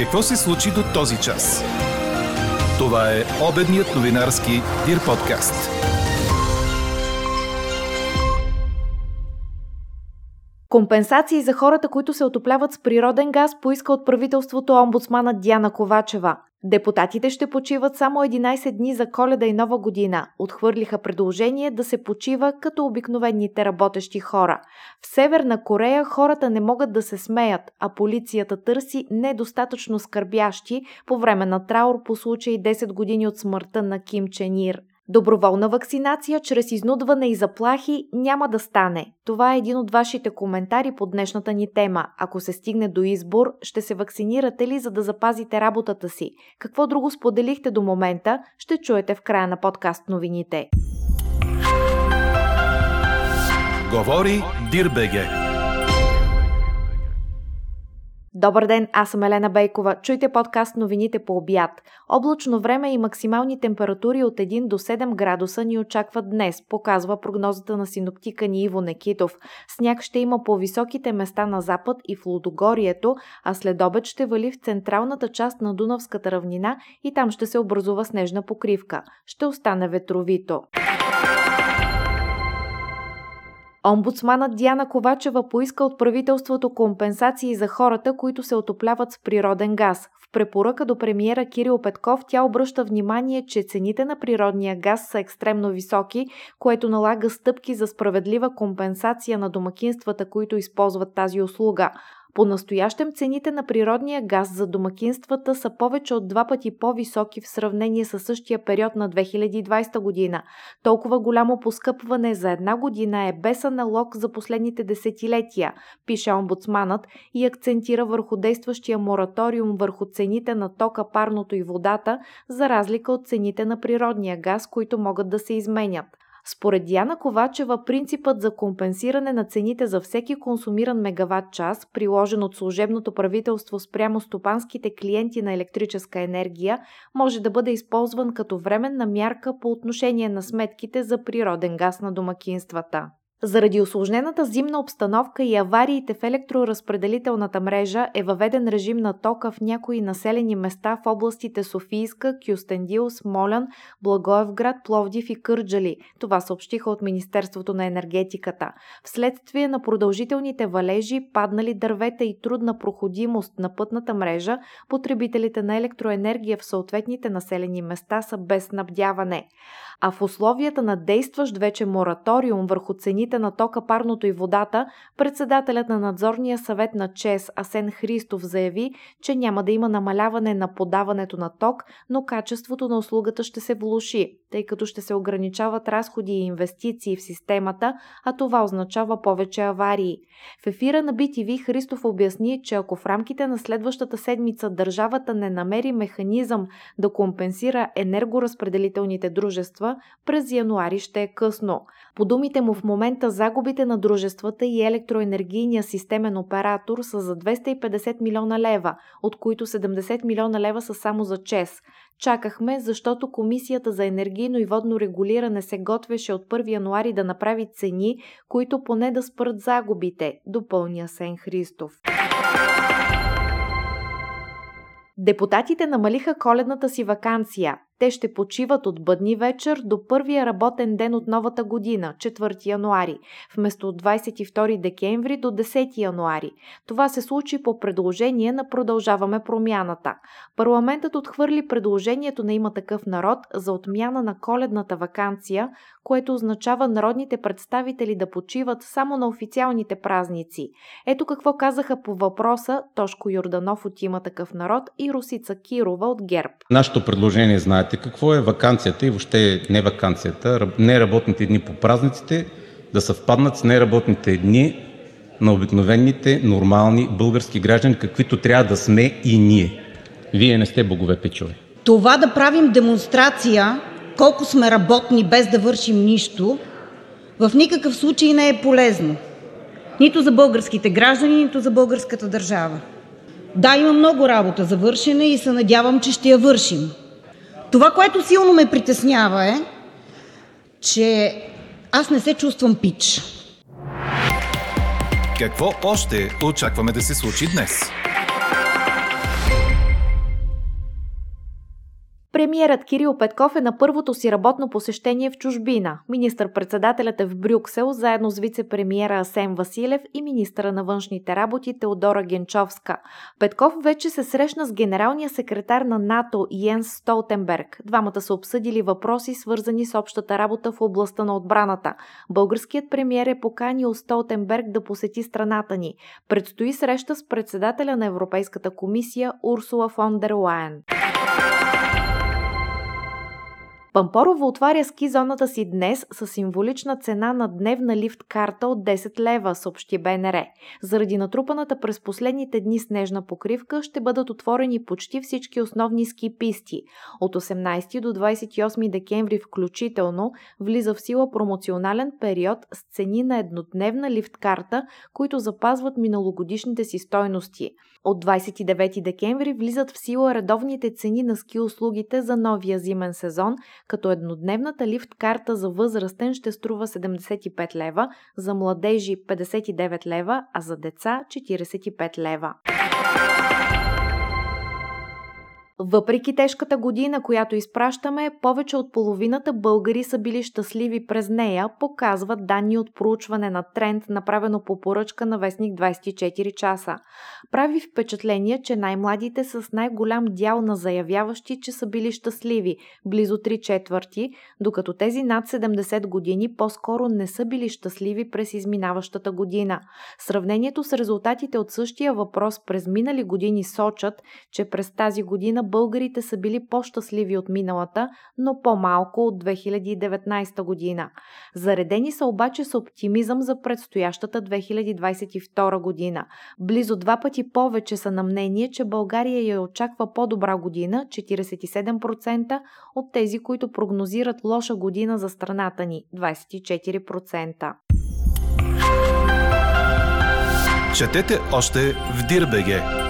Какво се случи до този час? Това е обедният новинарски Дир подкаст. Компенсации за хората, които се отопляват с природен газ, поиска от правителството омбудсмана Диана Ковачева. Депутатите ще почиват само 11 дни за Коледа и Нова година. Отхвърлиха предложение да се почива като обикновените работещи хора. В Северна Корея хората не могат да се смеят, а полицията търси недостатъчно скърбящи по време на траур по случай 10 години от смъртта на Ким Чен Ир. Доброволна вакцинация чрез изнудване и заплахи няма да стане. Това е един от вашите коментари по днешната ни тема. Ако се стигне до избор, ще се вакцинирате ли, за да запазите работата си? Какво друго споделихте до момента, ще чуете в края на подкаст новините. Говори dir.bg. Добър ден, аз съм Елена Бейкова. Чуйте подкаст новините по обяд. Облачно време и максимални температури от 1 до 7 градуса ни очакват днес, показва прогнозата на синоптика ни Иво Некитов. Сняг ще има по високите места на запад и в Лудогорието, а следобед ще вали в централната част на Дунавската равнина и там ще се образува снежна покривка. Ще остане ветровито. Омбудсманът Диана Ковачева поиска от правителството компенсации за хората, които се отопляват с природен газ. В препоръка до премиера Кирил Петков тя обръща внимание, че цените на природния газ са екстремно високи, което налага стъпки за справедлива компенсация на домакинствата, които използват тази услуга. По-настоящем цените на природния газ за домакинствата са повече от 2 пъти по-високи в сравнение с същия период на 2020 година. Толкова голямо поскъпване за една година е без аналог за последните десетилетия, пише омбудсманът и акцентира върху действащия мораториум върху цените на тока, парното и водата, за разлика от цените на природния газ, които могат да се изменят. Според Диана Ковачева, принципът за компенсиране на цените за всеки консумиран мегаватт-час, приложен от служебното правителство спрямо стопанските клиенти на електрическа енергия, може да бъде използван като временна мярка по отношение на сметките за природен газ на домакинствата. Заради усложнената зимна обстановка и авариите в електроразпределителната мрежа е въведен режим на тока в някои населени места в областите Софийска, Кюстендил, Смолян, Благоевград, Пловдив и Кърджали. Това съобщиха от Министерството на енергетиката. Вследствие на продължителните валежи, паднали дървета и трудна проходимост на пътната мрежа, потребителите на електроенергия в съответните населени места са без снабдяване. А в условията на действащ вече мораториум върху цените на тока, парното и водата, председателят на надзорния съвет на ЧЕС Асен Христов заяви, че няма да има намаляване на подаването на ток, но качеството на услугата ще се влоши, тъй като ще се ограничават разходи и инвестиции в системата, а това означава повече аварии. В ефира на BTV Христов обясни, че ако в рамките на следващата седмица държавата не намери механизъм да компенсира енергоразпределителните дружества, през януари ще е късно. По думите му, в момента загубите на дружествата и електроенергийния системен оператор са за 250 милиона лева, от които 70 милиона лева са само за ЧЕС. Чакахме, защото Комисията за енергийно и водно регулиране се готвеше от 1 януари да направи цени, които поне да спрат загубите, допълни Асен Христов. Депутатите намалиха коледната си ваканция. Те ще почиват от бъдни вечер до първия работен ден от новата година, 4 януари, вместо от 22 декември до 10 януари. Това се случи по предложение на Продължаваме промяната. Парламентът отхвърли предложението на Има такъв народ за отмяна на коледната ваканция, което означава народните представители да почиват само на официалните празници. Ето какво казаха по въпроса Тошко Йорданов от Има такъв народ и Русица Кирова от ГЕРБ. Нашето предложение, знаете какво е, ваканцията и въобще не ваканцията, неработните дни по празниците да съвпаднат с неработните дни на обикновените, нормални български граждани, каквито трябва да сме и ние. Вие не сте богове, пичове. Това да правим демонстрация колко сме работни без да вършим нищо, в никакъв случай не е полезно. Нито за българските граждани, нито за българската държава. Да, има много работа за вършене и се надявам, че ще я вършим. Това, което силно ме притеснява е, че аз не се чувствам пич. Какво още очакваме да се случи днес? Премиерът Кирил Петков е на първото си работно посещение в чужбина. Министър-председателят е в Брюксел, заедно с вице-премиера Асен Василев и министъра на външните работи Теодора Генчовска. Петков вече се срещна с генералния секретар на НАТО Йенс Столтенберг. Двамата са обсъдили въпроси, свързани с общата работа в областта на отбраната. Българският премиер е поканил Столтенберг да посети страната ни. Предстои среща с председателя на Европейската комисия Урсула фон дер Лайен. Пампорово отваря ски зоната си днес със символична цена на дневна лифт карта от 10 лева, съобщи БНР. Заради натрупаната през последните дни снежна покривка ще бъдат отворени почти всички основни ски писти. От 18 до 28 декември включително влиза в сила промоционален период с цени на еднодневна лифт карта, които запазват миналогодишните си стойности. От 29 декември влизат в сила редовните цени на ски услугите за новия зимен сезон, като еднодневната лифт карта за възрастен ще струва 75 лева, за младежи 59 лева, а за деца 45 лева. Въпреки тежката година, която изпращаме, повече от половината българи са били щастливи през нея, показват данни от проучване на тренд, направено по поръчка на вестник 24 часа. Прави впечатление, че най-младите са с най-голям дял на заявяващи, че са били щастливи – близо 3/4, докато тези над 70 години по-скоро не са били щастливи през изминаващата година. Сравнението с резултатите от същия въпрос през минали години сочат, че през тази година българите са били по-щастливи от миналата, но по-малко от 2019 година. Заредени са обаче с оптимизъм за предстоящата 2022 година. Близо 2 пъти повече са на мнение, че България я очаква по-добра година, 47%, от тези, които прогнозират лоша година за страната ни, 24%. Четете още в dir.bg.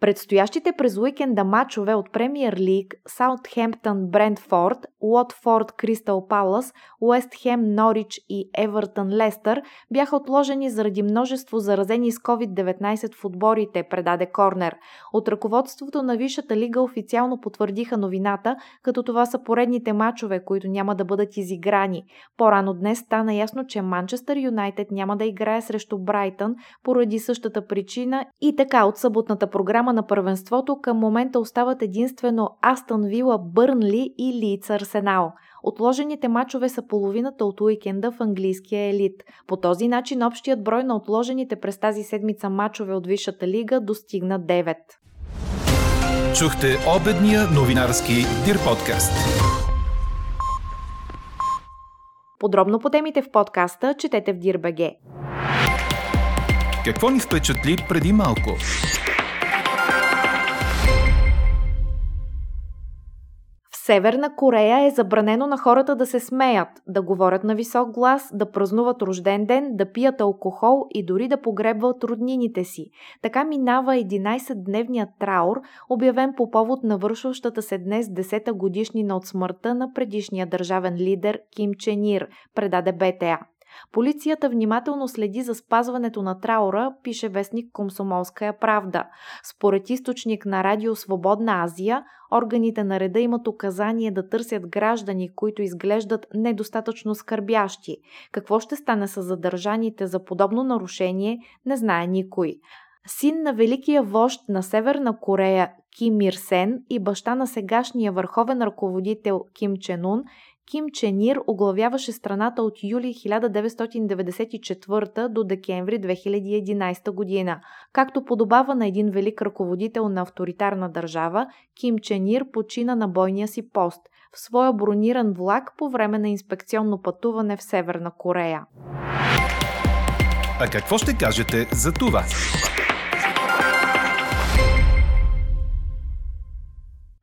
Предстоящите през уикенда матчове от Премьер Лиг, Саутхемптън Брентфорд, Уотфорд Кристал Палас, Уестхем Норич и Евертън Лестер бяха отложени заради множество заразени с COVID-19 в отборите, предаде Корнер. От ръководството на Висшата лига официално потвърдиха новината, като това са поредните матчове, които няма да бъдат изиграни. По-рано днес стана ясно, че Манчестър Юнайтед няма да играе срещу Брайтън поради същата причина и така от съботната програма на първенството към момента остават единствено Астън Вила, Бърнли и Лийдс Арсенал. Отложените мачове са половината от уикенда в английския елит. По този начин общият брой на отложените през тази седмица мачове от Висшата лига достигна 9. Чухте обедния новинарски Дир подкаст. Подробно по темите в подкаста четете в dir.bg. Какво ни впечатли преди малко? Северна Корея е забранено на хората да се смеят, да говорят на висок глас, да празнуват рожден ден, да пият алкохол и дори да погребват роднините си. Така минава 11-дневният траур, обявен по повод навършващата се днес 10-та годишнина от смъртта на предишния държавен лидер Ким Чен Ир, предаде БТА. Полицията внимателно следи за спазването на траура, пише вестник Комсомолская правда. Според източник на Радио Свободна Азия, органите на реда имат указание да търсят граждани, които изглеждат недостатъчно скърбящи. Какво ще стане с задържаните за подобно нарушение, не знае никой. Син на великия вожд на Северна Корея Ким Ир Сен и баща на сегашния върховен ръководител Ким Чен Ун, Ким Чен Ир оглавяваше страната от юли 1994 до декември 2011 година. Както подобава на един велик ръководител на авторитарна държава, Ким Чен Ир почина на бойния си пост в своя брониран влак по време на инспекционно пътуване в Северна Корея. А какво ще кажете за това?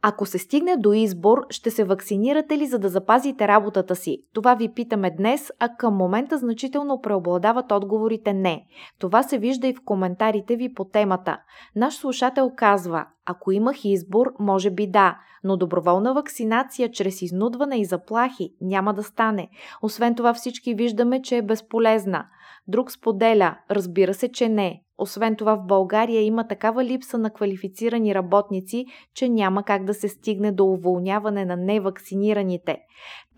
Ако се стигне до избор, ще се вакцинирате ли, за да запазите работата си? Това ви питаме днес, а към момента значително преобладават отговорите не. Това се вижда и в коментарите ви по темата. Наш слушател казва: ако имах избор, може би да, но доброволна вакцинация чрез изнудване и заплахи няма да стане. Освен това всички виждаме, че е безполезна. Друг споделя: разбира се, че не. Освен това в България има такава липса на квалифицирани работници, че няма как да се стигне до уволняване на невакцинираните.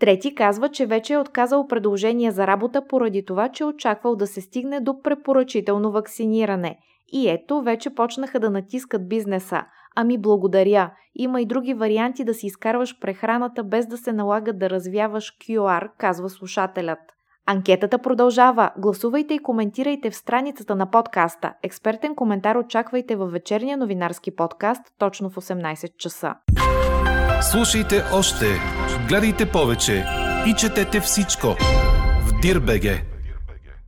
Трети казва, че вече е отказал предложение за работа поради това, че очаквал да се стигне до препоръчително вакциниране. И ето, вече почнаха да натискат бизнеса. Ами благодаря, има и други варианти да си изкарваш прехраната без да се налага да развяваш QR, казва слушателят. Анкетата продължава. Гласувайте и коментирайте в страницата на подкаста. Експертен коментар очаквайте във вечерния новинарски подкаст точно в 18 часа. Слушайте още, гледайте повече и четете всичко в dir.bg.